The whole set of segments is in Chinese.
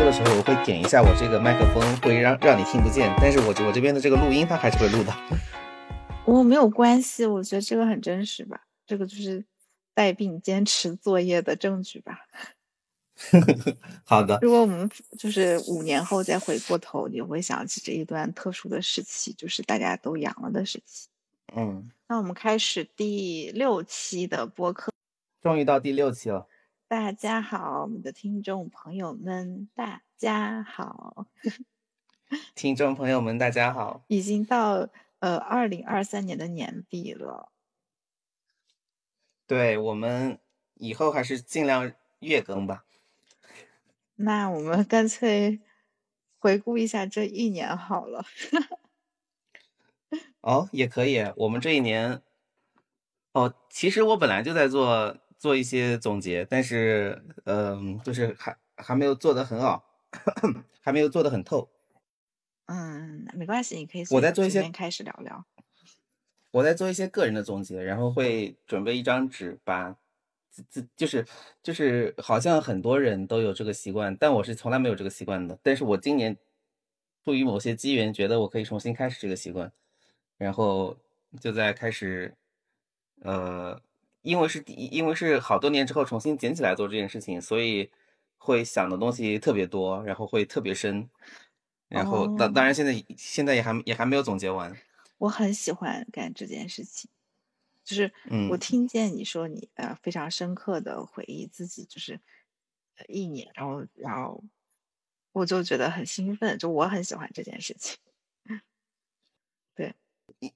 做的时候，我会点一下我这个麦克风，会让你听不见，但是我这边的这个录音它还是会录的。我没有关系，我觉得这个很真实吧，这个就是带病坚持作业的证据吧。好的。如果我们就是5年后再回过头，你会想起这一段特殊的时期，就是大家都阳了的时期。嗯，那我们开始第6期的播客。终于到第6期了。大家好，我们的听众朋友们，大家好。听众朋友们，大家好。已经到2023年的年底了。对，我们以后还是尽量月更吧。那我们干脆回顾一下这1年好了。哦，也可以。我们这1年，哦，其实我本来就在做一些总结，但是，就是还没有做得很好，还没有做得很透。嗯，没关系，你可以随便。我在做一些开始聊聊。我在做一些个人的总结，然后会准备一张纸，把就是好像很多人都有这个习惯，但我是从来没有这个习惯的。但是我今年出于某些机缘，觉得我可以重新开始这个习惯。然后就在开始，因为是好多年之后重新捡起来做这件事情，所以会想的东西特别多，然后会特别深，然后当然现在也还没有总结完。我很喜欢干这件事情，就是我听见你说你非常深刻的回忆自己就是1年，然后我就觉得很兴奋，就我很喜欢这件事情。对。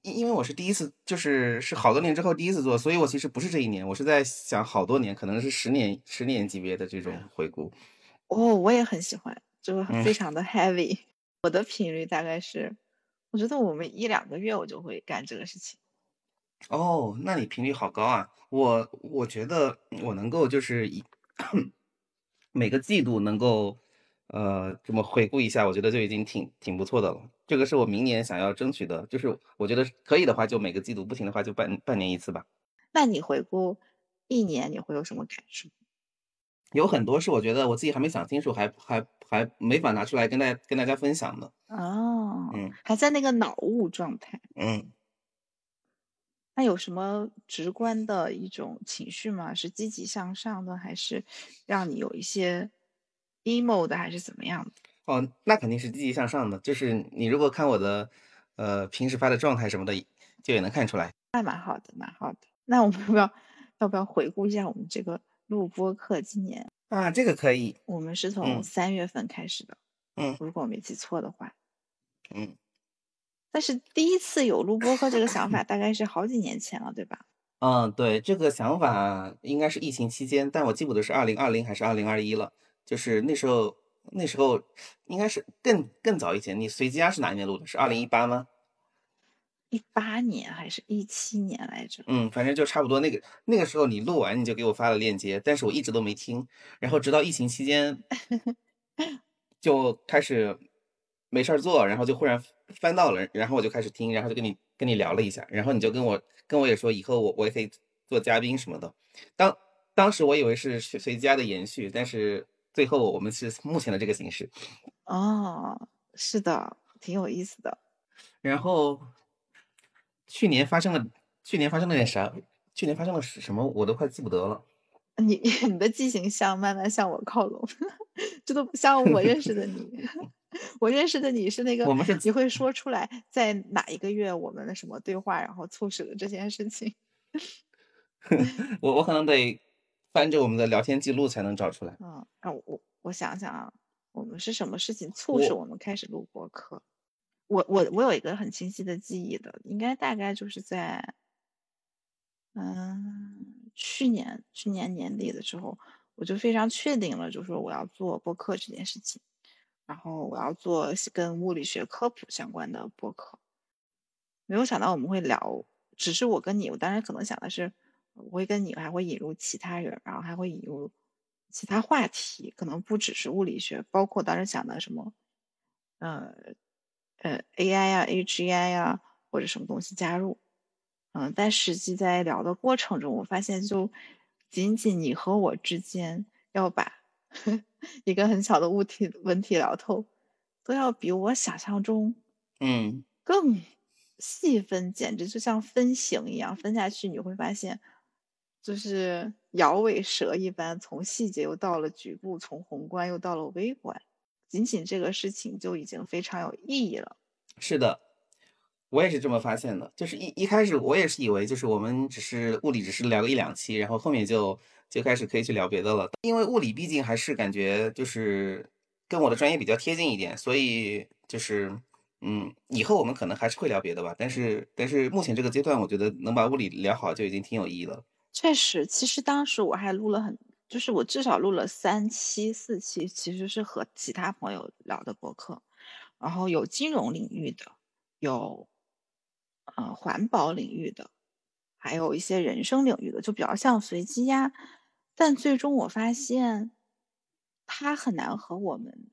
因为我是第一次，就是好多年之后第一次做，所以我其实不是这1年，我是在想好多年，可能是10年级别的这种回顾。哦，我也很喜欢，就非常的 heavy。我的频率大概是，我觉得我们1-2个月我就会干这个事情。哦，那你频率好高啊！我觉得我能够就是每个季度能够这么回顾一下，我觉得就已经挺不错的了。这个是我明年想要争取的，就是我觉得可以的话就每个季度，不行的话就半年1次吧。那你回顾1年你会有什么感受？有很多是我觉得我自己还没想清楚，还没法拿出来跟大家分享的。哦，还在那个脑雾状态。嗯，那有什么直观的一种情绪吗？是积极向上的，还是让你有一些 emo 的，还是怎么样的？哦，那肯定是积极向上的，就是你如果看我的平时发的状态什么的，就也能看出来。那蛮好的，蛮好的。那我们要不要回顾一下我们这个录播课今年啊？这个可以。我们是从3月份开始的，嗯，如果我没记错的话，嗯。但是第一次有录播课这个想法，大概是好几年前了，对吧？嗯，对，这个想法应该是疫情期间，但我记不得是2020还是2021了，就是那时候应该是更早以前。你随机鸭是哪一年录的？是2018吗？18年还是17年来着？嗯，反正就差不多。那个时候你录完你就给我发了链接，但是我一直都没听，然后直到疫情期间就开始没事儿做，然后就忽然翻到了，然后我就开始听，然后就跟你聊了一下，然后你就跟我也说以后我也可以做嘉宾什么的。当时我以为是随机鸭的延续，但是最后我们是目前的这个形式。哦，是的，挺有意思的。然后去年发生了点啥？去年发生了什么？我都快记不得了。你的记性像慢慢向我靠拢，这都不像我认识的你。我认识的你是那个，我们是你会说出来在哪一个月我们的什么对话，然后促使了这件事情。我可能得翻着我们的聊天记录才能找出来。嗯，我想想啊，我们是什么事情促使我们开始录播客？我有一个很清晰的记忆的，应该大概就是在，去年年底的时候，我就非常确定了，就是我要做播客这件事情，然后我要做跟物理学科普相关的播客。没有想到我们会聊，只是我跟你，我当然可能想的是，我会跟你还会引入其他人，然后还会引入其他话题，可能不只是物理学，包括当时想的什么AI 啊 HEI 啊或者什么东西加入。嗯，但实际在聊的过程中我发现，就仅仅你和我之间要把一个很小的物体文体聊透，都要比我想象中更细分，简直就像分型一样，分下去你会发现就是摇尾蛇一般，从细节又到了局部，从宏观又到了微观，仅仅这个事情就已经非常有意义了。是的，我也是这么发现的，就是一开始我也是以为就是我们只是物理只是聊个一两期，然后后面就开始可以去聊别的了，因为物理毕竟还是感觉就是跟我的专业比较贴近一点，所以就是以后我们可能还是会聊别的吧，但是目前这个阶段我觉得能把物理聊好就已经挺有意义了。确实，其实当时我还录了就是我至少录了3期4期，其实是和其他朋友聊的博客，然后有金融领域的，有环保领域的，还有一些人生领域的，就比较像随机呀。但最终我发现它很难和我们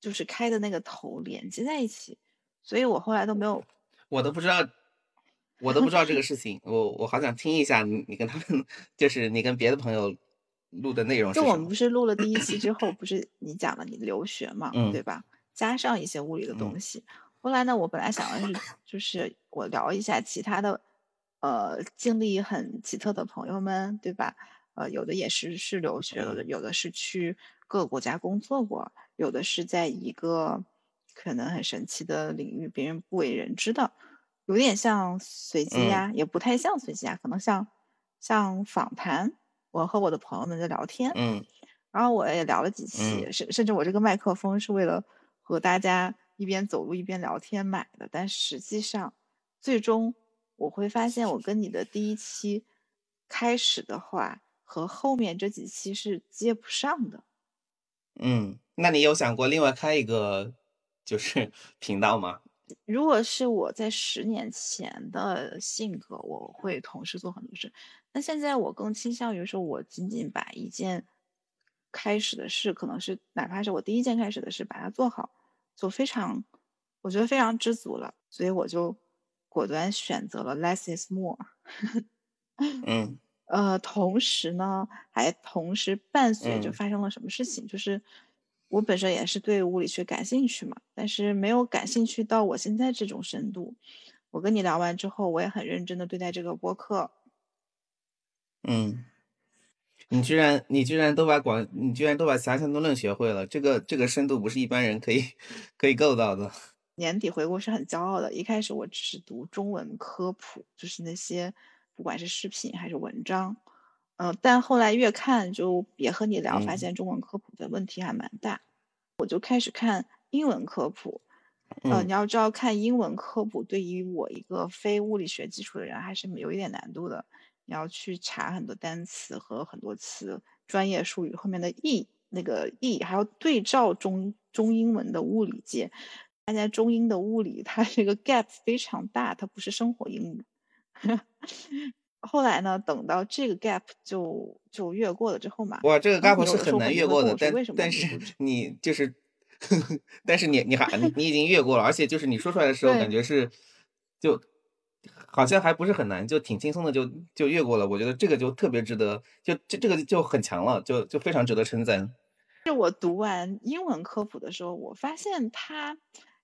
就是开的那个头连接在一起，所以我后来都没有，我都不知道这个事情。我好想听一下你跟他们，就是你跟别的朋友录的内容是什么。就我们不是录了第一期之后，不是你讲了你留学嘛，对吧？加上一些物理的东西。后来呢，我本来想的是，就是我聊一下其他的，经历很奇特的朋友们，对吧？有的也是留学，有的是去各个国家工作过，有的是在一个可能很神奇的领域别人不为人知的，有点像随机呀，也不太像随机呀，可能像访谈，我和我的朋友们在聊天，然后我也聊了几期，甚至我这个麦克风是为了和大家一边走路一边聊天买的，但实际上最终我会发现我跟你的第一期开始的话和后面这几期是接不上的。那你有想过另外开一个就是频道吗？如果是我在10年前的性格，我会同时做很多事。那现在我更倾向于说，我仅仅把一件开始的事，可能是哪怕是我第一件开始的事，把它做好，就非常，我觉得非常知足了。所以我就果断选择了 less is more。同时呢，还同时伴随着发生了什么事情，就是我本身也是对物理学感兴趣嘛，但是没有感兴趣到我现在这种深度。我跟你聊完之后，我也很认真的对待这个播客。你居然都把狭相对论学会了，这个深度不是一般人可以够到的。年底回顾是很骄傲的，一开始我只是读中文科普，就是那些不管是视频还是文章。但后来越看就别和你聊，发现中文科普的问题还蛮大，我就开始看英文科普。你要知道看英文科普对于我一个非物理学基础的人还是有一点难度的，你要去查很多单词和很多词专业术语后面的意，那个意还要对照中英文的物理界，大家中英的物理它这个 gap 非常大，它不是生活英语。后来呢，等到这个 gap 就越过了之后嘛，哇，这个 gap 是很难越过的，但是你就是，但是你已经越过了，而且就是你说出来的时候，感觉是就好像还不是很难，就挺轻松的就越过了。我觉得这个就特别值得，就这个就很强了，就非常值得称赞。就我读完英文科普的时候，我发现它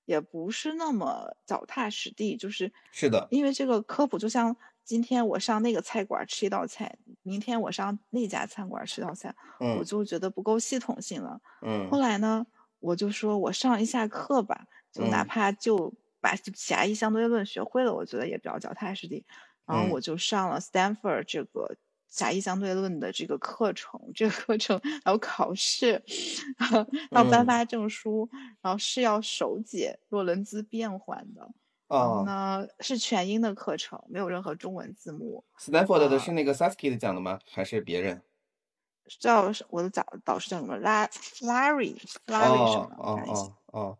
也不是那么脚踏实地，就是是的，因为这个科普就像。今天我上那个菜馆吃一道菜，明天我上那家餐馆吃一道菜，我就觉得不够系统性了。后来呢，我就说我上一下课吧，就哪怕就把狭义相对论学会了，我觉得也比较脚踏实地。然后我就上了 Stanford 这个狭义相对论的这个课程，然后考试，要颁发证书，然后是要手解洛伦兹变换的。那是全英的课程，没有任何中文字幕。Stanford 的是那个 Sasky 讲的吗？还是别人？叫我的导师叫什么 ？Larry 什么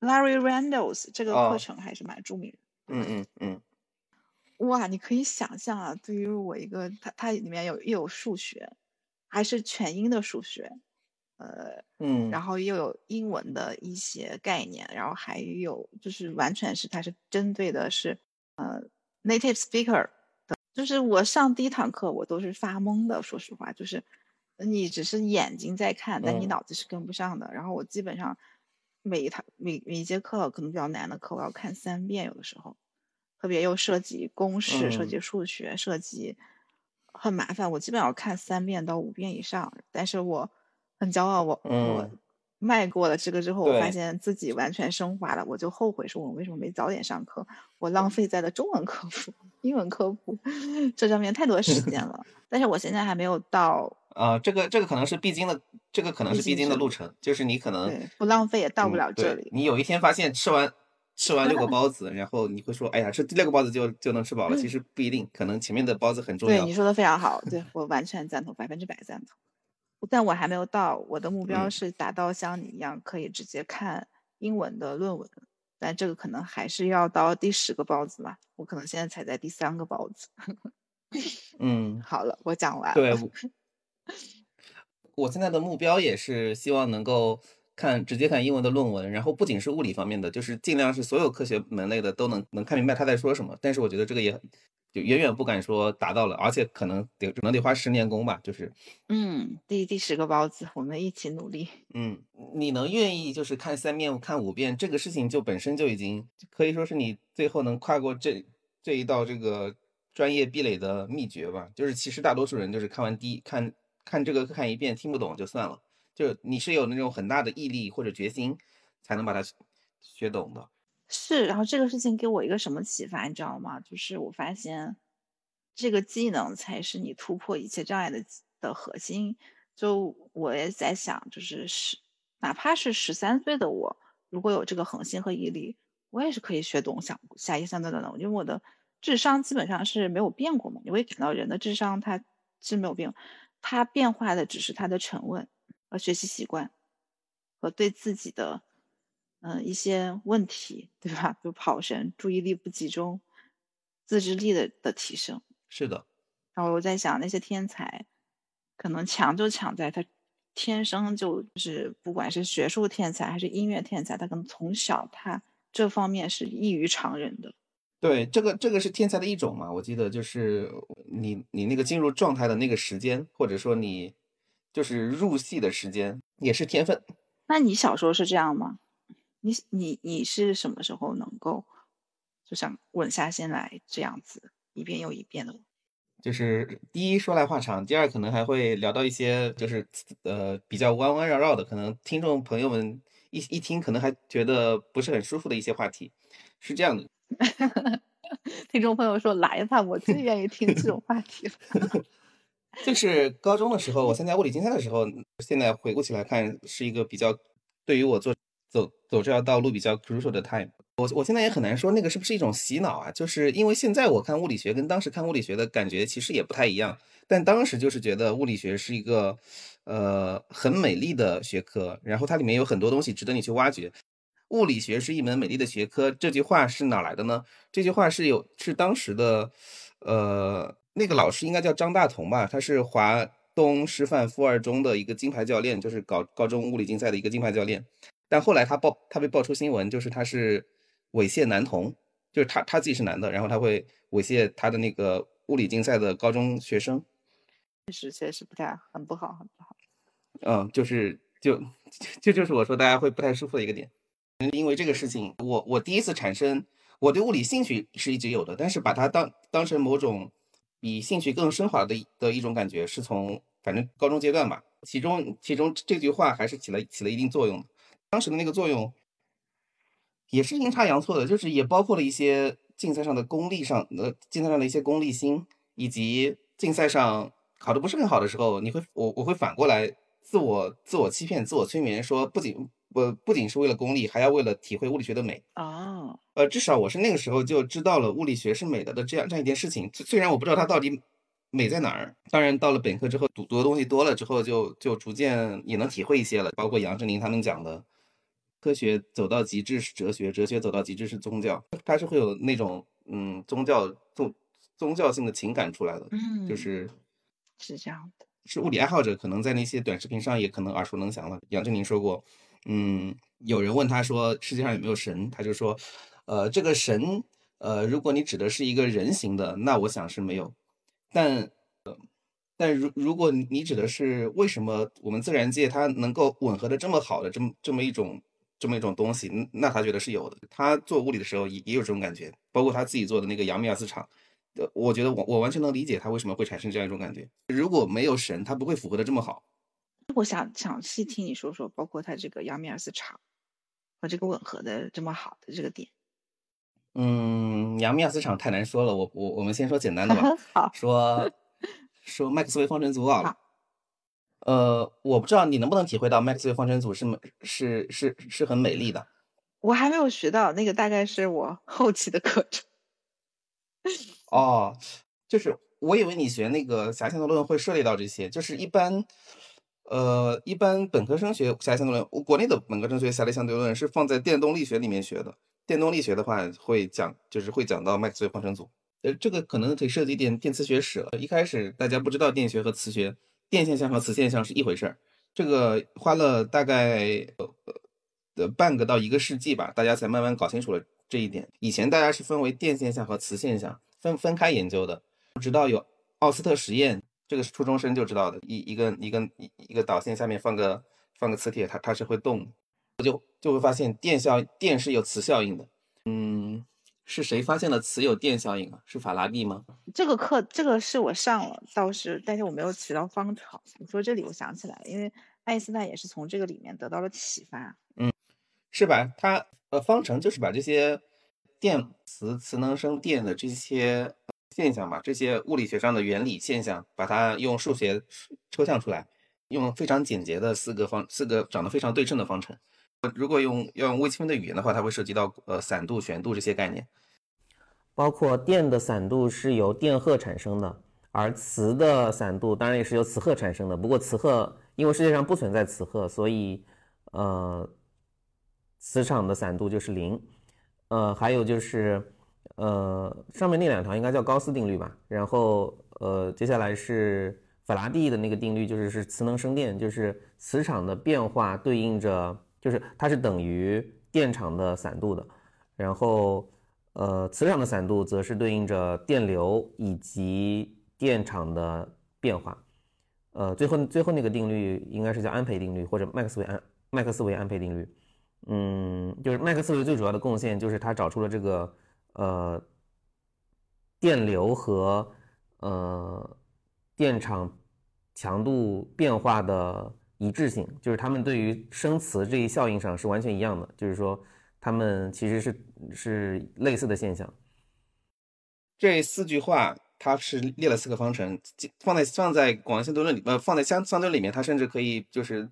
？Larry Randall 这个课程还是蛮著名的。哇，你可以想象啊，对于我一个它里面又有数学，还是全英的数学，然后又有英文的一些概念，然后还有就是完全是它是针对的是native speaker 的。就是我上第一堂课我都是发懵的，说实话，就是你只是眼睛在看，但你脑子是跟不上的。然后我基本上每一节课可能比较难的课，我要看3遍，有的时候，特别又涉及公式、涉及数学、涉及很麻烦，我基本上要看3遍到5遍以上。但是我很骄傲，我迈过了这个之后，我发现自己完全升华了，我就后悔说我为什么没早点上课，我浪费在了中文科普、英文科普这上面太多时间了。但是我现在还没有到这个可能是必经的，路程，就是你可能不浪费也到不了这里。你有一天发现吃完6个包子，然后你会说，哎呀，吃6个包子就能吃饱了，其实不一定，可能前面的包子很重要。对，你说的非常好，对，我完全赞同，100%赞同。但我还没有到，我的目标是达到像你一样可以直接看英文的论文，但这个可能还是要到第10个包子吧，我可能现在才在第3个包子。好了，我讲完了。对，我现在的目标也是希望能够直接看英文的论文，然后不仅是物理方面的，就是尽量是所有科学门类的都能看明白他在说什么。但是我觉得这个也就远远不敢说达到了，而且可能只能得花10年功吧，就是。第10个包子，我们一起努力。你能愿意就是看3遍、看5遍，这个事情就本身就已经可以说是你最后能跨过这一道这个专业壁垒的秘诀吧。就是其实大多数人就是看这个看1遍听不懂就算了，就是你是有那种很大的毅力或者决心才能把它学懂的。是，然后这个事情给我一个什么启发你知道吗？就是我发现这个技能才是你突破一切障碍的核心。就我也在想，就是哪怕是13岁的我，如果有这个恒心和毅力，我也是可以学懂狭义相对论的，因为我的智商基本上是没有变过嘛。你会感到人的智商它是没有变，它变化的只是它的沉稳和学习习惯和对自己的一些问题，对吧？就跑神、注意力不集中、自制力的提升。是的。然后我在想，那些天才可能强就强在他天生就是不管是学术天才还是音乐天才，他可能从小他这方面是异于常人的。对，这个是天才的一种嘛。我记得就是你那个进入状态的那个时间，或者说你就是入戏的时间，也是天分。那你小时候是这样吗？你是什么时候能够就想稳下心来这样子一遍又一遍的？就是第一说来话长，第二可能还会聊到一些就是比较弯弯绕绕的，可能听众朋友们一听可能还觉得不是很舒服的一些话题，是这样的。听众朋友说来吧，我最愿意听这种话题了。就是高中的时候，我参加物理竞赛的时候，现在回顾起来看是一个比较对于我走这条道路比较 crucial 的 time。 我现在也很难说那个是不是一种洗脑啊，就是因为现在我看物理学跟当时看物理学的感觉其实也不太一样，但当时就是觉得物理学是一个很美丽的学科，然后它里面有很多东西值得你去挖掘。物理学是一门美丽的学科，这句话是哪来的呢？这句话是当时的那个老师应该叫张大同吧，他是华东师范附二中的一个金牌教练，就是高中物理竞赛的一个金牌教练。但后来他被爆出新闻，就是他是猥亵男童，就是他自己是男的，然后他会猥亵他的那个物理竞赛的高中学生。确实很不好，很不好。就是我说大家会不太舒服的一个点。因为这个事情，我第一次产生我对物理兴趣是一直有的，但是把它当成某种比兴趣更升华的一种感觉，是从反正高中阶段吧。其中这句话还是起了一定作用的。当时的那个作用也是阴差阳错的，就是也包括了一些竞赛上的一些功利心，以及竞赛上考得不是很好的时候，我会反过来自我欺骗、自我催眠，说不仅是为了功利，还要为了体会物理学的美啊。至少我是那个时候就知道了物理学是美的这样一件事情，虽然我不知道它到底美在哪儿。当然到了本科之后，读的东西多了之后，就逐渐也能体会一些了，包括杨振宁他们讲的。科学走到极致是哲学，哲学走到极致是宗教，它是会有那种宗教性的情感出来的，就是这样的。是物理爱好者可能在那些短视频上也可能耳熟能详了。杨振宁说过，有人问他说世界上有没有神，他就说，这个神，如果你指的是一个人形的，那我想是没有，但但如果你指的是为什么我们自然界它能够吻合的这么好的这么一种东西，那他觉得是有的。他做物理的时候也有这种感觉，包括他自己做的那个杨米尔斯场，我觉得我完全能理解他为什么会产生这样一种感觉。如果没有神，他不会符合的这么好。我想细听你说说，包括他这个杨米尔斯场和这个吻合的这么好的这个点。杨米尔斯场太难说了，我们先说简单的吧。好，说麦克斯韦方程组好了。我不知道你能不能体会到麦克斯韦方程组是很美丽的。我还没有学到那个，大概是我后期的课程。哦，就是我以为你学那个狭义相对论会涉猎到这些，就是一般本科生学狭义相对论，国内的本科生学狭义相对论是放在电动力学里面学的。电动力学的话会讲到麦克斯韦方程组。这个可能可以涉及一点电磁学史了。一开始大家不知道电学和磁学。电现象和磁现象是一回事儿，这个花了大概半个到一个世纪吧，大家才慢慢搞清楚了这一点。以前大家是分为电现象和磁现象分开研究的，直到有奥斯特实验，这个是初中生就知道的，一个导线下面放个磁铁，它是会动的，就会发现电是有磁效应的。是谁发现了磁有电效应啊？是法拉第吗？这个是我上了，倒是，但是我没有起到方程。你说这里，我想起来了，因为爱因斯坦也是从这个里面得到了启发。是吧？他方程就是把这些电磁、磁能生电的这些现象吧，这些物理学上的原理现象，把它用数学抽象出来，用非常简洁的四个长得非常对称的方程。如果要用微积分的语言的话，它会涉及到散度、旋度这些概念，包括电的散度是由电荷产生的，而磁的散度当然也是由磁荷产生的。不过磁荷因为世界上不存在磁荷，所以磁场的散度就是零。还有就是上面那两条应该叫高斯定律吧，然后接下来是法拉第的那个定律，就是磁能生电，就是磁场的变化对应着。就是它是等于电场的散度的，然后磁场的散度则是对应着电流以及电场的变化。最后那个定律应该是叫安培定律，或者麦克斯韦安培定律。就是麦克斯韦最主要的贡献就是他找出了这个电流和电场强度变化的一致性，就是他们对于生磁这一效应上是完全一样的，就是说他们其实是类似的现象。这四句话它是列了四个方程，放在广义相对论里，放在相对论里面，它甚至可以就是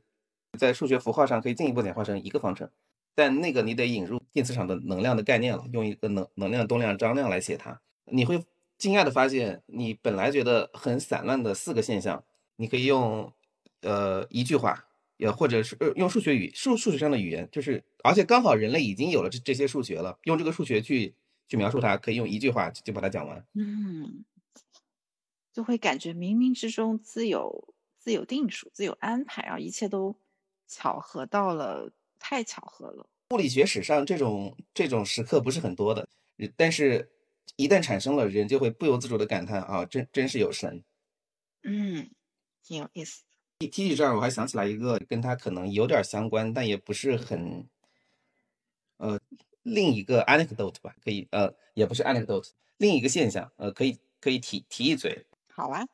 在数学符号上可以进一步简化成一个方程，但那个你得引入电磁场的能量的概念了，用一个能量动量张量来写它。你会惊讶的发现，你本来觉得很散乱的四个现象，你可以用一句话，也或者是用数学上的语言，就是而且刚好人类已经有了这些数学了，用这个数学去描述它，可以用一句话就把它讲完。就会感觉冥冥之中自有定数，自有安排，然后一切都巧合到了，太巧合了。物理学史上这种时刻不是很多的，但是一旦产生了，人就会不由自主的感叹啊，真是有神。挺有意思。提起这儿，我还想起来一个跟他可能有点相关，但也不是很，另一个 anecdote 吧，可以，也不是 anecdote， 另一个现象，可以提一嘴。好啊。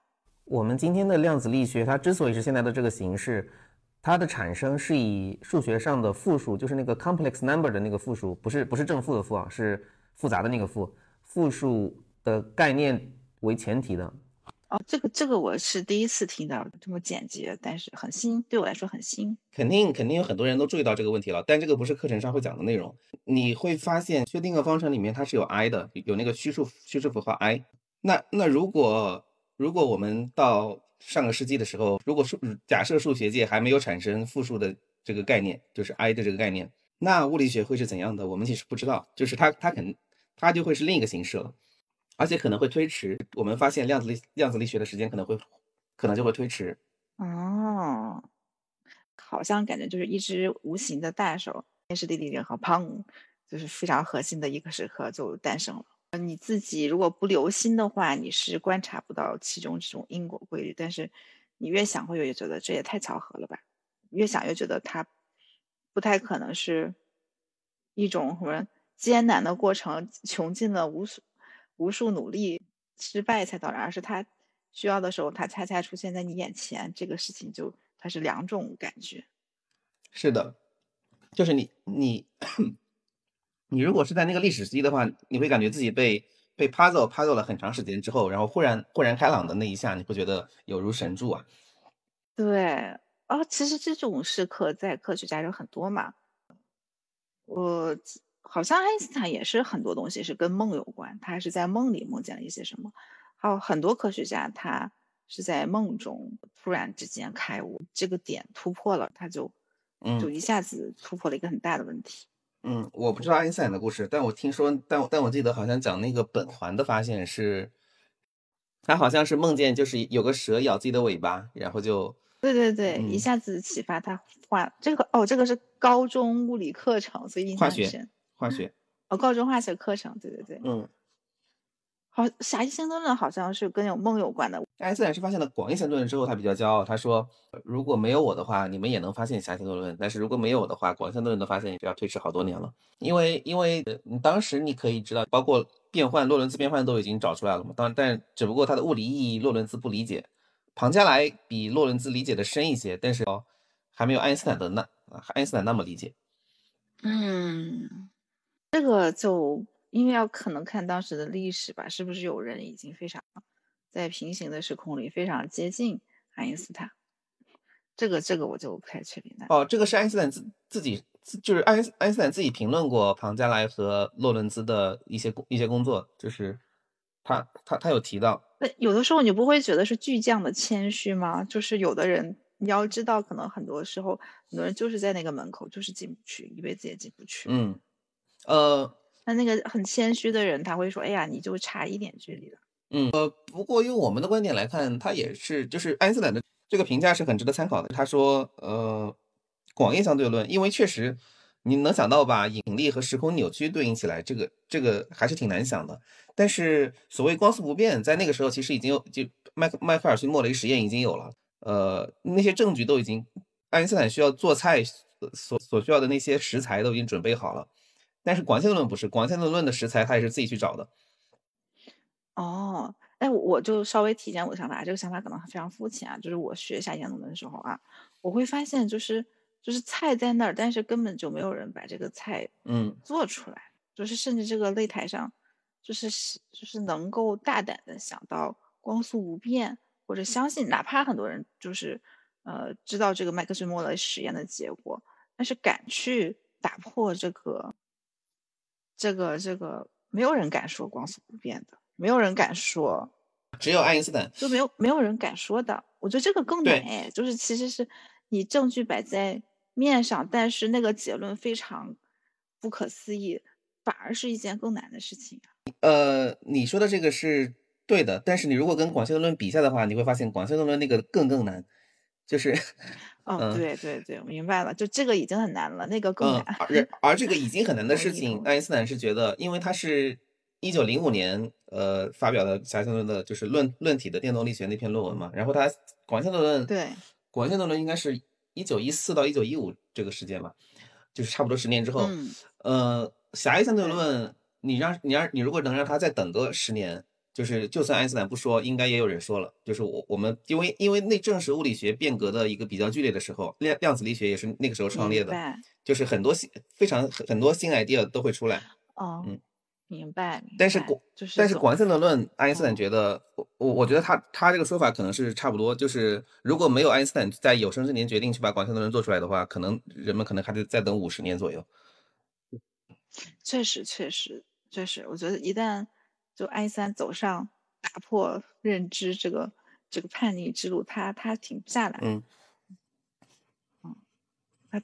我们今天的量子力学，它之所以是现在的这个形式，它的产生是以数学上的复数，就是那个 complex number 的那个复数，不是正负的负啊，是复杂的那个复数的概念为前提的。哦，这个我是第一次听到这么简洁，但是很新，对我来说很新。肯定有很多人都注意到这个问题了，但这个不是课程上会讲的内容。你会发现薛定谔方程里面它是有 i 的，有那个虚数符号 i。那如果我们到上个世纪的时候，如果假设数学界还没有产生复数的这个概念，就是 i 的这个概念，那物理学会是怎样的？我们其实不知道，就是它就会是另一个形式了。而且可能会推迟，我们发现量子力学的时间可能就会推迟。哦，好像感觉就是一只无形的大手，天时地利人和，砰，就是非常核心的一个时刻就诞生了。你自己如果不留心的话，你是观察不到其中这种因果规律，但是你越想会越觉得这也太巧合了吧，越想越觉得它不太可能是一种什么艰难的过程，穷尽了无数努力失败才到来，而是它需要的时候它恰恰出现在你眼前，这个事情就它是两种感觉。是的，就是你如果是在那个历史时期的话，你会感觉自己被 puzzle 了很长时间之后，然后忽然开朗的那一下，你会觉得有如神助啊。对，哦，其实这种时刻在科学家有很多嘛。我好像爱因斯坦也是很多东西是跟梦有关，他是在梦里梦见了一些什么。还有很多科学家他是在梦中突然之间开悟，这个点突破了，他就一下子突破了一个很大的问题。我不知道爱因斯坦的故事，但我听说，但我记得好像讲那个苯环的发现是，他好像是梦见就是有个蛇咬自己的尾巴，然后就对，一下子启发他画这个哦，这个是高中物理课程，所以印象很深。化学哦，高中化学课程，对，好，狭义相对论好像是跟有梦有关的。爱因斯坦是发现了广义相对论之后，他比较骄傲，他说如果没有我的话，你们也能发现狭义相对论，但是如果没有我的话，广义相对论的发现就要推迟好多年了。因为当时你可以知道，包括变换，洛伦兹变换都已经找出来了嘛，但只不过它的物理意义洛伦兹不理解，庞加莱比洛伦兹理解的深一些，但是还没有爱因斯坦那么理解。这个就因为要可能看当时的历史吧，是不是有人已经非常在平行的时空里非常接近爱因斯坦，这个我就不太确定了。这个是爱因斯坦自己，就是爱因斯坦自己评论过庞加莱和洛伦兹的一些工作，就是他有提到。有的时候你不会觉得是巨匠的谦虚吗？就是有的人你要知道，可能很多时候很多人就是在那个门口就是进不去，一辈子也进不去。那个很谦虚的人他会说，哎呀，你就差一点距离了。不过用我们的观点来看，他也是就是爱因斯坦的这个评价是很值得参考的。他说广义相对论，因为确实你能想到把引力和时空扭曲对应起来，这个还是挺难想的。但是所谓光速不变，在那个时候其实已经有，就迈克尔逊莫雷实验已经有了，那些证据都已经，爱因斯坦需要做菜所需要的那些食材都已经准备好了。但是广义相对论不是，广义相对论的食材他也是自己去找的。我就稍微体现我的想法，这个想法可能非常肤浅啊。就是我学狭义相对论的时候啊，我会发现就是菜在那儿，但是根本就没有人把这个菜做出来。就是甚至这个擂台上，就是能够大胆的想到光速不变，或者相信，哪怕很多人就是知道这个麦克逊莫雷实验的结果，但是敢去打破这个没有人敢说光速不变的，没有人敢说，只有爱因斯坦就没有人敢说的。我觉得这个更美，就是其实是你证据摆在面上，但是那个结论非常不可思议，反而是一件更难的事情。你说的这个是对的，但是你如果跟广义相对论比一下的话，你会发现广义相对论那个更难，就是对，我明白了，就这个已经很难了，那个更难。而这个已经很难的事情，爱因斯坦是觉得，因为他是1905年发表的狭义相对论的就是论体的电动力学那篇论文嘛，然后他广义相对论应该是1914到1915这个时间吧，就是差不多10年之后。狭义相对论你如果能让他再等个10年，就是就算爱因斯坦不说，应该也有人说了。就是我们因为那正是物理学变革的一个比较剧烈的时候，量子力学也是那个时候创立的，就是很多新 idea 都会出来。明白。但是广义相对论，爱因斯坦觉得，我觉得他这个说法可能是差不多，就是如果没有爱因斯坦在有生之年决定去把广义相对论做出来的话，可能人们可能还得再等50年左右。确实，我觉得一旦就爱因斯坦走上打破认知这个叛逆之路，他停不下来。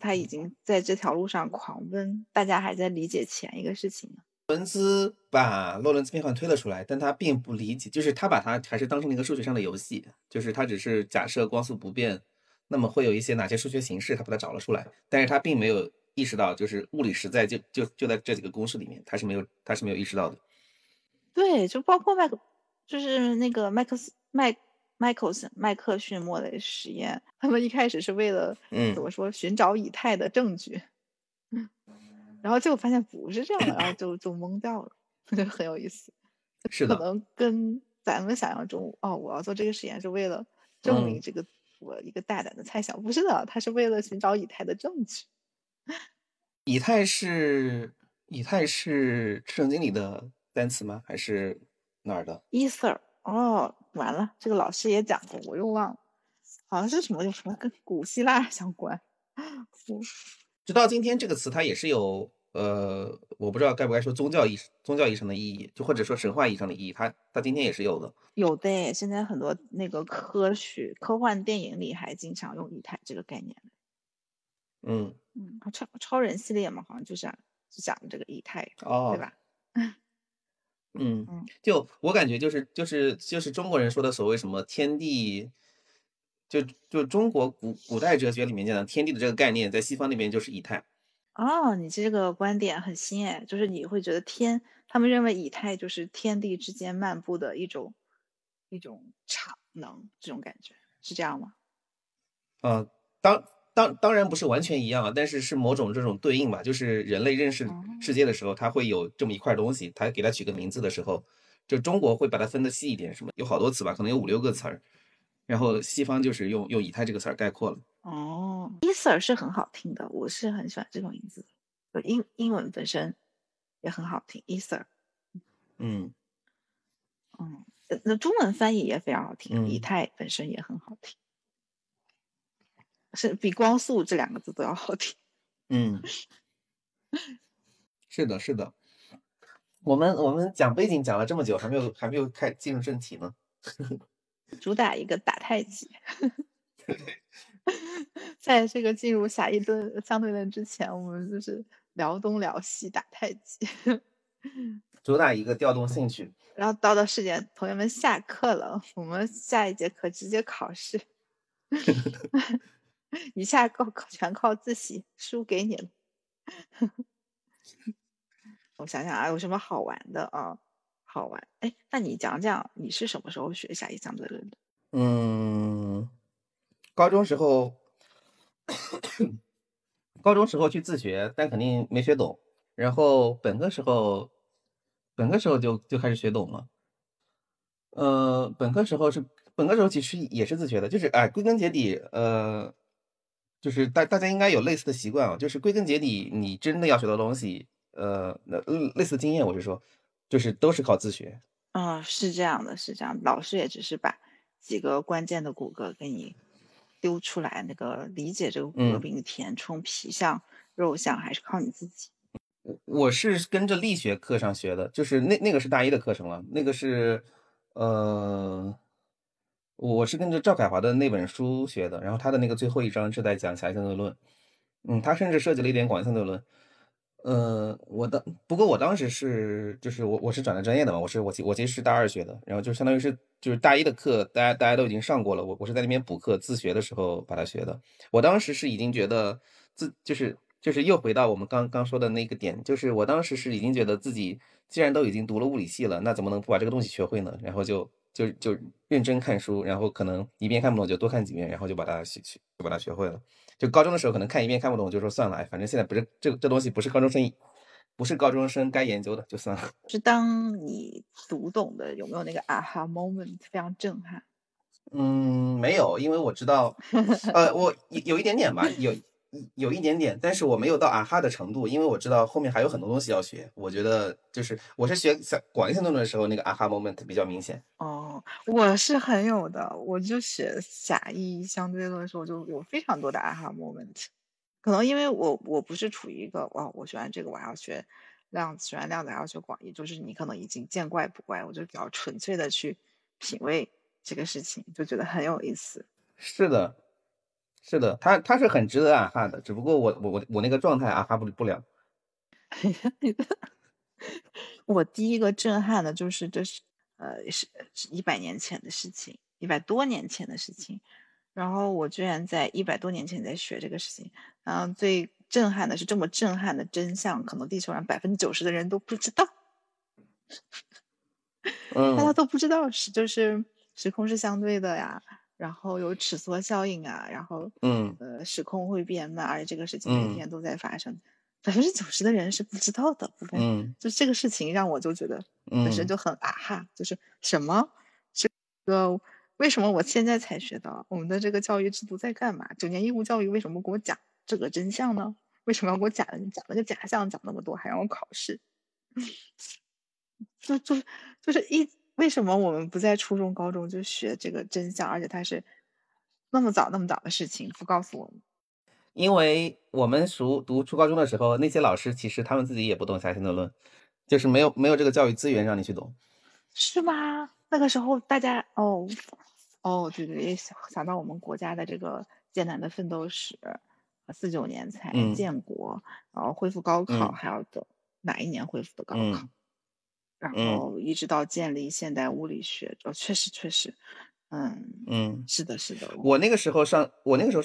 他已经在这条路上狂奔，大家还在理解前一个事情呢。伦兹把洛伦兹变换推了出来，但他并不理解，就是他把它还是当成一个数学上的游戏，就是他只是假设光速不变，那么会有一些哪些数学形式，他把它找了出来，但是他并没有意识到，就是物理实在就在这几个公式里面，他是没有意识到的。对，就包括就是那个麦克逊莫雷实验，他们一开始是为了怎么说寻找以太的证据，然后结果发现不是这样的，然后就懵掉了，就很有意思。是的，可能跟咱们想象中我要做这个实验是为了证明这个我一个大胆的猜想，不是的，他是为了寻找以太的证据。以太是圣经里的单词吗？还是哪儿的 Ether？ 完了，这个老师也讲过，我又忘了，好像是有什么跟古希腊相关。直到今天这个词它也是有我不知道该不该说宗教意义上的意义，就或者说神话意义上的意义，它今天也是有的。有的，现在很多那个科幻电影里还经常用以太这个概念。超人系列嘛，好像就讲这个以太，对吧？就我感觉就是中国人说的所谓什么天地，就中国古代哲学里面讲的天地的这个概念，在西方那边就是以太。你这个观点很新哎，就是你会觉得他们认为以太就是天地之间漫步的一种场能，这种感觉是这样吗？当然不是完全一样，但是是某种这种对应吧，就是人类认识世界的时候，它会有这么一块东西，它给它取个名字的时候，就中国会把它分得细一点，什么有好多词吧，可能有5-6个词儿，然后西方就是用以太这个词儿概括了。Ether 是很好听的，我是很喜欢这种名字，英文本身也很好听 ，Ether。那中文翻译也非常好听，以太本身也很好听。是比光速这2个字都要好听。是的。我们讲背景讲了这么久，还没有进入正题呢。主打一个打太极。在这个进入下一顿相对论之前，我们就是聊东聊西打太极。主打一个调动兴趣。然后到时间，同学们下课了，我们下一节课直接考试。一下全靠自习，输给你了。我想想啊，有什么好玩的啊？好玩，那你讲讲你是什么时候学狭义相对论的？高中时候去自学，但肯定没学懂。然后本科时候就开始学懂了。本科时候其实也是自学的，就是归根结底，就是大家应该有类似的习惯啊，就是归根结底，你真的要学到东西，类似经验，我是说，就是都是靠自学。是这样的，老师也只是把几个关键的骨骼给你丢出来，那个理解这个骨骼给你填充，皮相、肉相还是靠你自己。我是跟着力学课上学的，就是那个是大一的课程了，那个是我是跟着赵凯华的那本书学的，然后他的那个最后一章是在讲狭义相对论，他甚至涉及了一点广义相对论，不过我当时是就是我是转了专业的嘛，我其实是大二学的，然后就相当于是就是大一的课大家都已经上过了，我是在那边补课自学的时候把它学的，我当时是已经觉得就是又回到我们刚说的那个点，就是我当时是已经觉得自己既然都已经读了物理系了，那怎么能不把这个东西学会呢？然后就认真看书，然后可能一遍看不懂就多看几遍，然后就把它学会了。就高中的时候可能看一遍看不懂就说算了，反正现在不是这东西不是高中生该研究的，就算了。是当你读懂的有没有那个 aha moment 非常震撼？没有，因为我知道，我有一点点吧，有一点点，但是我没有到aha的程度，因为我知道后面还有很多东西要学。我觉得就是我是学广义相对论的时候，那个aha moment 比较明显。我是很有的，我就学狭义相对论的时候就有非常多的aha moment。可能因为我不是处于一个我学完这个我还要学量子，学完量子还要学广义，就是你可能已经见怪不怪，我就比较纯粹的去品味这个事情，就觉得很有意思。是的，他是很值得啊哈的，只不过我那个状态啊哈不了。我第一个震撼的就是是100年前的事情，100多年前的事情，然后我居然在100多年前在学这个事情，然后最震撼的是这么震撼的真相，可能地球上90%的人都不知道。大家都不知道是就是时空是相对的呀，然后有尺缩效应啊，然后时空会变慢，而且这个事情每天都在发生，90%的人是不知道的，就这个事情让我就觉得本身就很啊哈，就是什么这个为什么我现在才学到我们的这个教育制度在干嘛？9年义务教育为什么给我讲这个真相呢？为什么要给我讲了个假象，讲那么多还让我考试？就是为什么我们不在初中高中就学这个真相，而且它是那么早的事情不告诉我们？因为我们读初高中的时候，那些老师其实他们自己也不懂下三论，就是没有这个教育资源让你去懂。是吗？那个时候大家对对，也想到我们国家的这个艰难的奋斗史，49年才建国，然后恢复高考还要等哪一年恢复的高考，然后一直到建立现代物理学，确实，是的。我那个时候上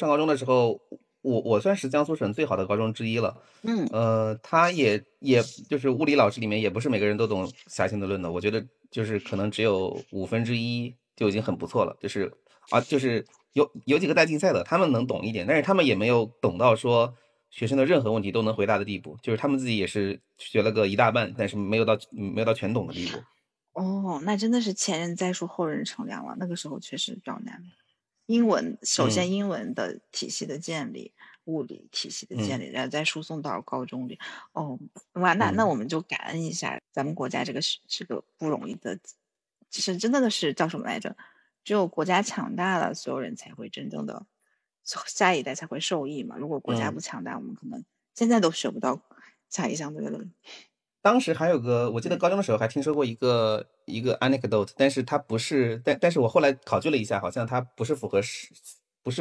高中的时候，我算是江苏省最好的高中之一了。他也就是物理老师里面也不是每个人都懂狭心的论的，我觉得就是可能只有1/5就已经很不错了，就是有几个带竞赛的，他们能懂一点，但是他们也没有懂到说学生的任何问题都能回答的地步，就是他们自己也是学了个一大半，但是没有到全懂的地步。那真的是前人栽树后人乘凉了，那个时候确实比较难。英文首先英文的体系的建立，物理体系的建立，然后再输送到高中里。那我们就感恩一下咱们国家这个不容易的，就是真的是叫什么来着？只有国家强大了，所有人才会真正的下一代才会受益嘛。如果国家不强大，我们可能现在都学不到下一项这个论。当时还有个，我记得高中的时候还听说过一个 anecdote， 但是它不是，但是我后来考据了一下，好像它不是符合不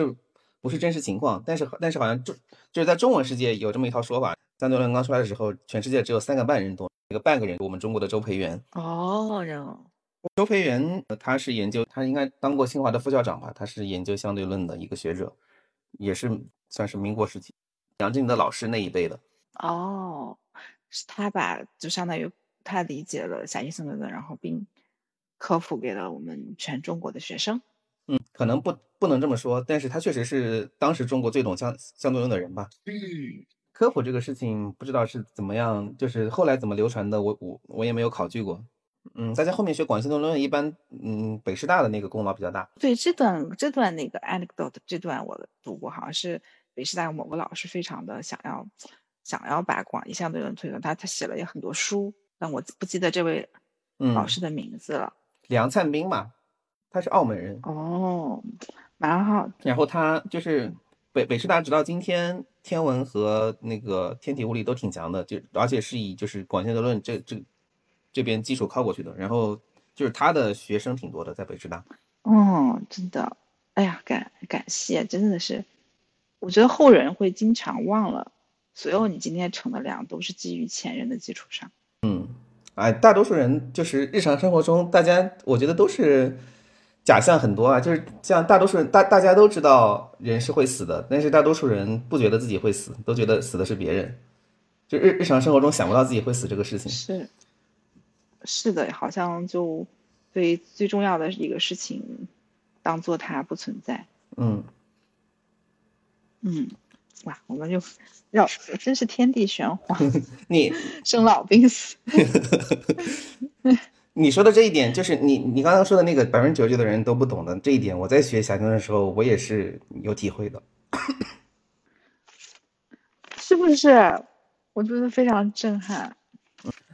是真实情况，但是好像就是在中文世界有这么一套说法，相对论刚出来的时候，全世界只有3个半人懂，一个半个人我们中国的周培源。周培源他是研究，他应该当过清华的副校长吧，他是研究相对论的一个学者，也是算是民国时期杨振宁的老师那一辈的。是他把就相当于他理解了狭义相对论，然后并科普给了我们全中国的学生。可能不能这么说，但是他确实是当时中国最懂相对论的人吧。科普这个事情不知道是怎么样，就是后来怎么流传的，我也没有考据过。大家后面学广义相对论一般，北师大的那个功劳比较大。对，这段那个 anecdote 这段我读过，好像是北师大某个老师非常的想要把广义相对论推动，他写了也很多书，但我不记得这位老师的名字了。梁灿彬嘛，他是澳门人。蛮好。然后他就是北师大直到今天天文和那个天体物理都挺强的，而且是以就是广义相对论这边基础靠过去的，然后就是他的学生挺多的在北师大。真的，哎呀，感谢，真的是，我觉得后人会经常忘了。所有你今天乘的量都是基于前人的基础上。大多数人就是日常生活中，大家我觉得都是假象很多啊，就是像大多数人，大家都知道人是会死的，但是大多数人不觉得自己会死，都觉得死的是别人，就日常生活中想不到自己会死这个事情。是的，好像就对最重要的一个事情当做它不存在。我们就真是天地玄黄。你生老病死。你说的这一点，就是你刚刚说的那个99%的人都不懂的这一点，我在学狭义相对论的时候，我也是有体会的。是不是？我觉得非常震撼。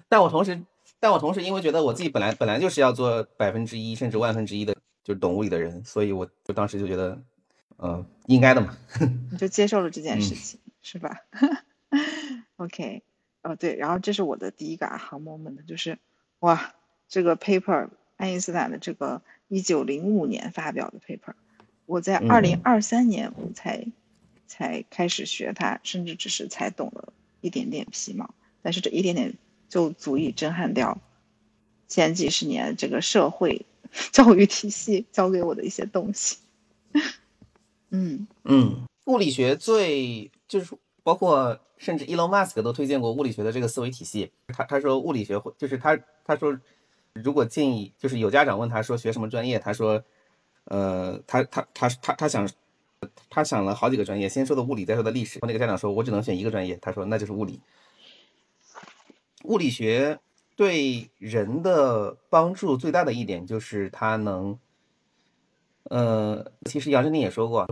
但我同时因为觉得我自己本来就是要做1%甚至1/1000%的，就是懂物理的人，所以我就当时就觉得。应该的嘛。你就接受了这件事情，是吧？OK， 对，然后这是我的第一个aha moment， 就是这个 paper 爱因斯坦的这个1905年发表的 paper， 我在2023年我才开始学它，甚至只是才懂了一点点皮毛，但是这一点点就足以震撼掉前几十年这个社会教育体系教给我的一些东西。物理学就是包括甚至 Elon Musk 都推荐过物理学的这个思维体系。他说物理学会就是他说如果建议，就是有家长问他说学什么专业，他说，他想了好几个专业，先说的物理，再说的历史。那个家长说，我只能选一个专业，他说那就是物理。物理学对人的帮助最大的一点就是它能，其实杨振宁也说过，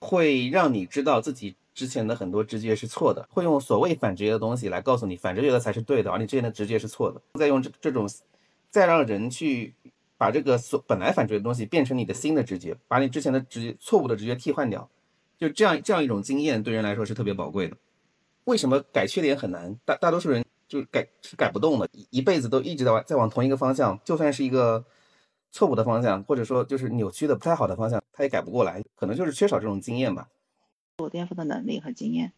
会让你知道自己之前的很多直觉是错的，会用所谓反直觉的东西来告诉你反直觉的才是对的，而你之前的直觉是错的。再用这种，再让人去把这个本来反直觉的东西变成你的新的直觉，把你之前的直觉错误的直觉替换掉，就这样一种经验对人来说是特别宝贵的。为什么改缺点很难？大多数人就是改不动的，一辈子都一直在往同一个方向，就算是一个错误的方向，或者说就是扭曲的不太好的方向，他也改不过来，可能就是缺少这种经验吧。自我颠覆的能力和经验。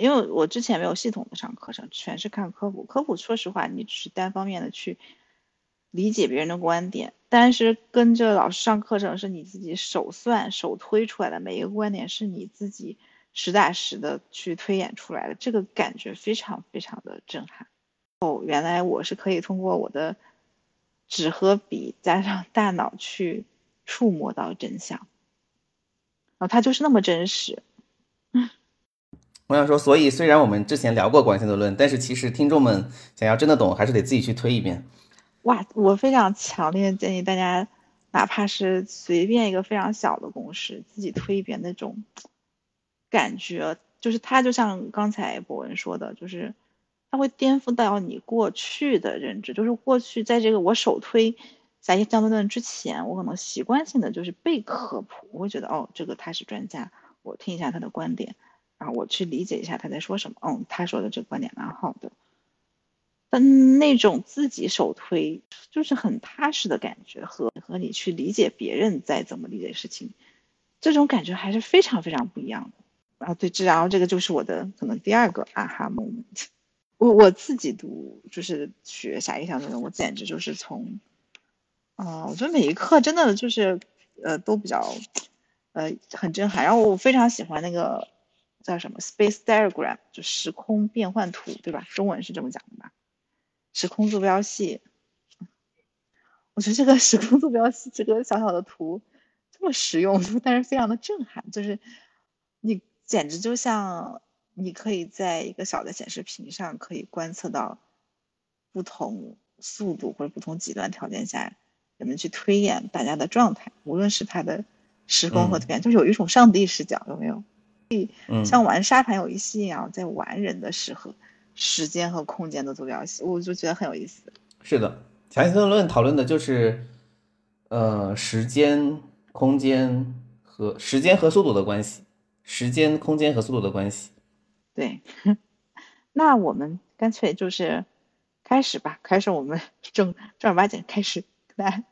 因为我之前没有系统的上课程，全是看科普。科普说实话，你只是单方面的去理解别人的观点，但是跟着老师上课程是你自己手算手推出来的，每一个观点是你自己实打实的去推演出来的，这个感觉非常非常的震撼。哦，原来我是可以通过我的纸和笔加上大脑去触摸到真相，然后它就是那么真实。我想说，所以虽然我们之前聊过广义相对论，但是其实听众们想要真的懂，还是得自己去推一遍。哇，我非常强烈建议大家，哪怕是随便一个非常小的公式，自己推一遍，那种感觉就是它就像刚才博文说的，就是它会颠覆到你过去的认知，就是过去在这个我首推狭义相对论之前，我可能习惯性的就是被科普，我会觉得哦，这个他是专家，我听一下他的观点，然后我去理解一下他在说什么，他说的这个观点蛮好的。但那种自己首推就是很踏实的感觉，和你去理解别人在怎么理解事情，这种感觉还是非常非常不一样的。然后这个就是我的可能第二个啊哈 moment。我自己读就是学狭义相对论，我简直就是从，我觉得每一课真的就是都比较很震撼。然后我非常喜欢那个叫什么 space diagram， 就时空变换图，对吧？中文是这么讲的吧？时空坐标系。我觉得这个时空坐标系这个小小的图这么实用，但是非常的震撼，就是你简直就像你可以在一个小的显示屏上可以观测到不同速度或者不同极端条件下人们去推演大家的状态，无论是它的时空和推演，就是有一种上帝视角，有没有？像玩沙盘游戏一样，在玩人的时间和空间的坐标系，我就觉得很有意思。是的，狭义相对论讨论的就是时间和速度的关系。时间、空间和速度的关系。对，那我们干脆就是开始吧，开始我们正儿八经开始跟大家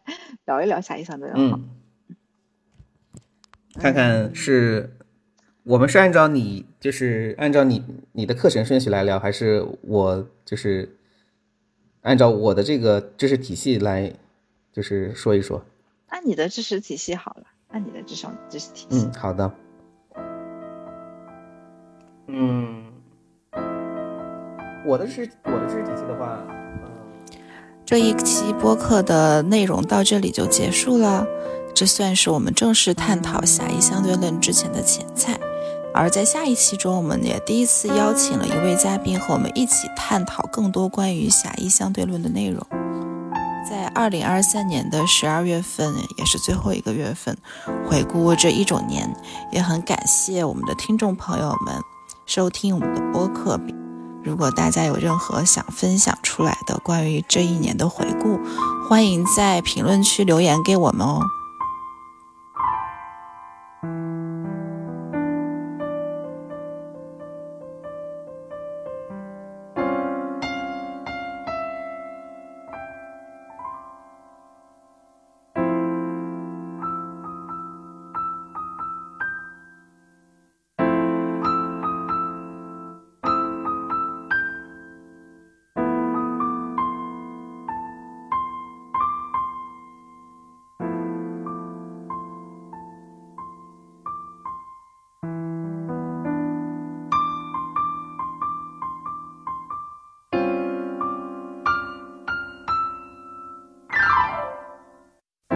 聊一聊狭义相对论。看看是我们是按照你，就是按照你的课程顺序来聊，还是我就是按照我的这个知识体系来，就是说一说。按你的知识体系好了，按你的知识体系。好的。我的知识体系的话，这一期播客的内容到这里就结束了。这算是我们正式探讨狭义相对论之前的前菜。而在下一期中，我们也第一次邀请了一位嘉宾和我们一起探讨更多关于狭义相对论的内容。在2023年的12月份，也是最后一个月份，回顾这2019年，也很感谢我们的听众朋友们收听我们的播客。如果大家有任何想分享出来的关于这一年的回顾，欢迎在评论区留言给我们哦。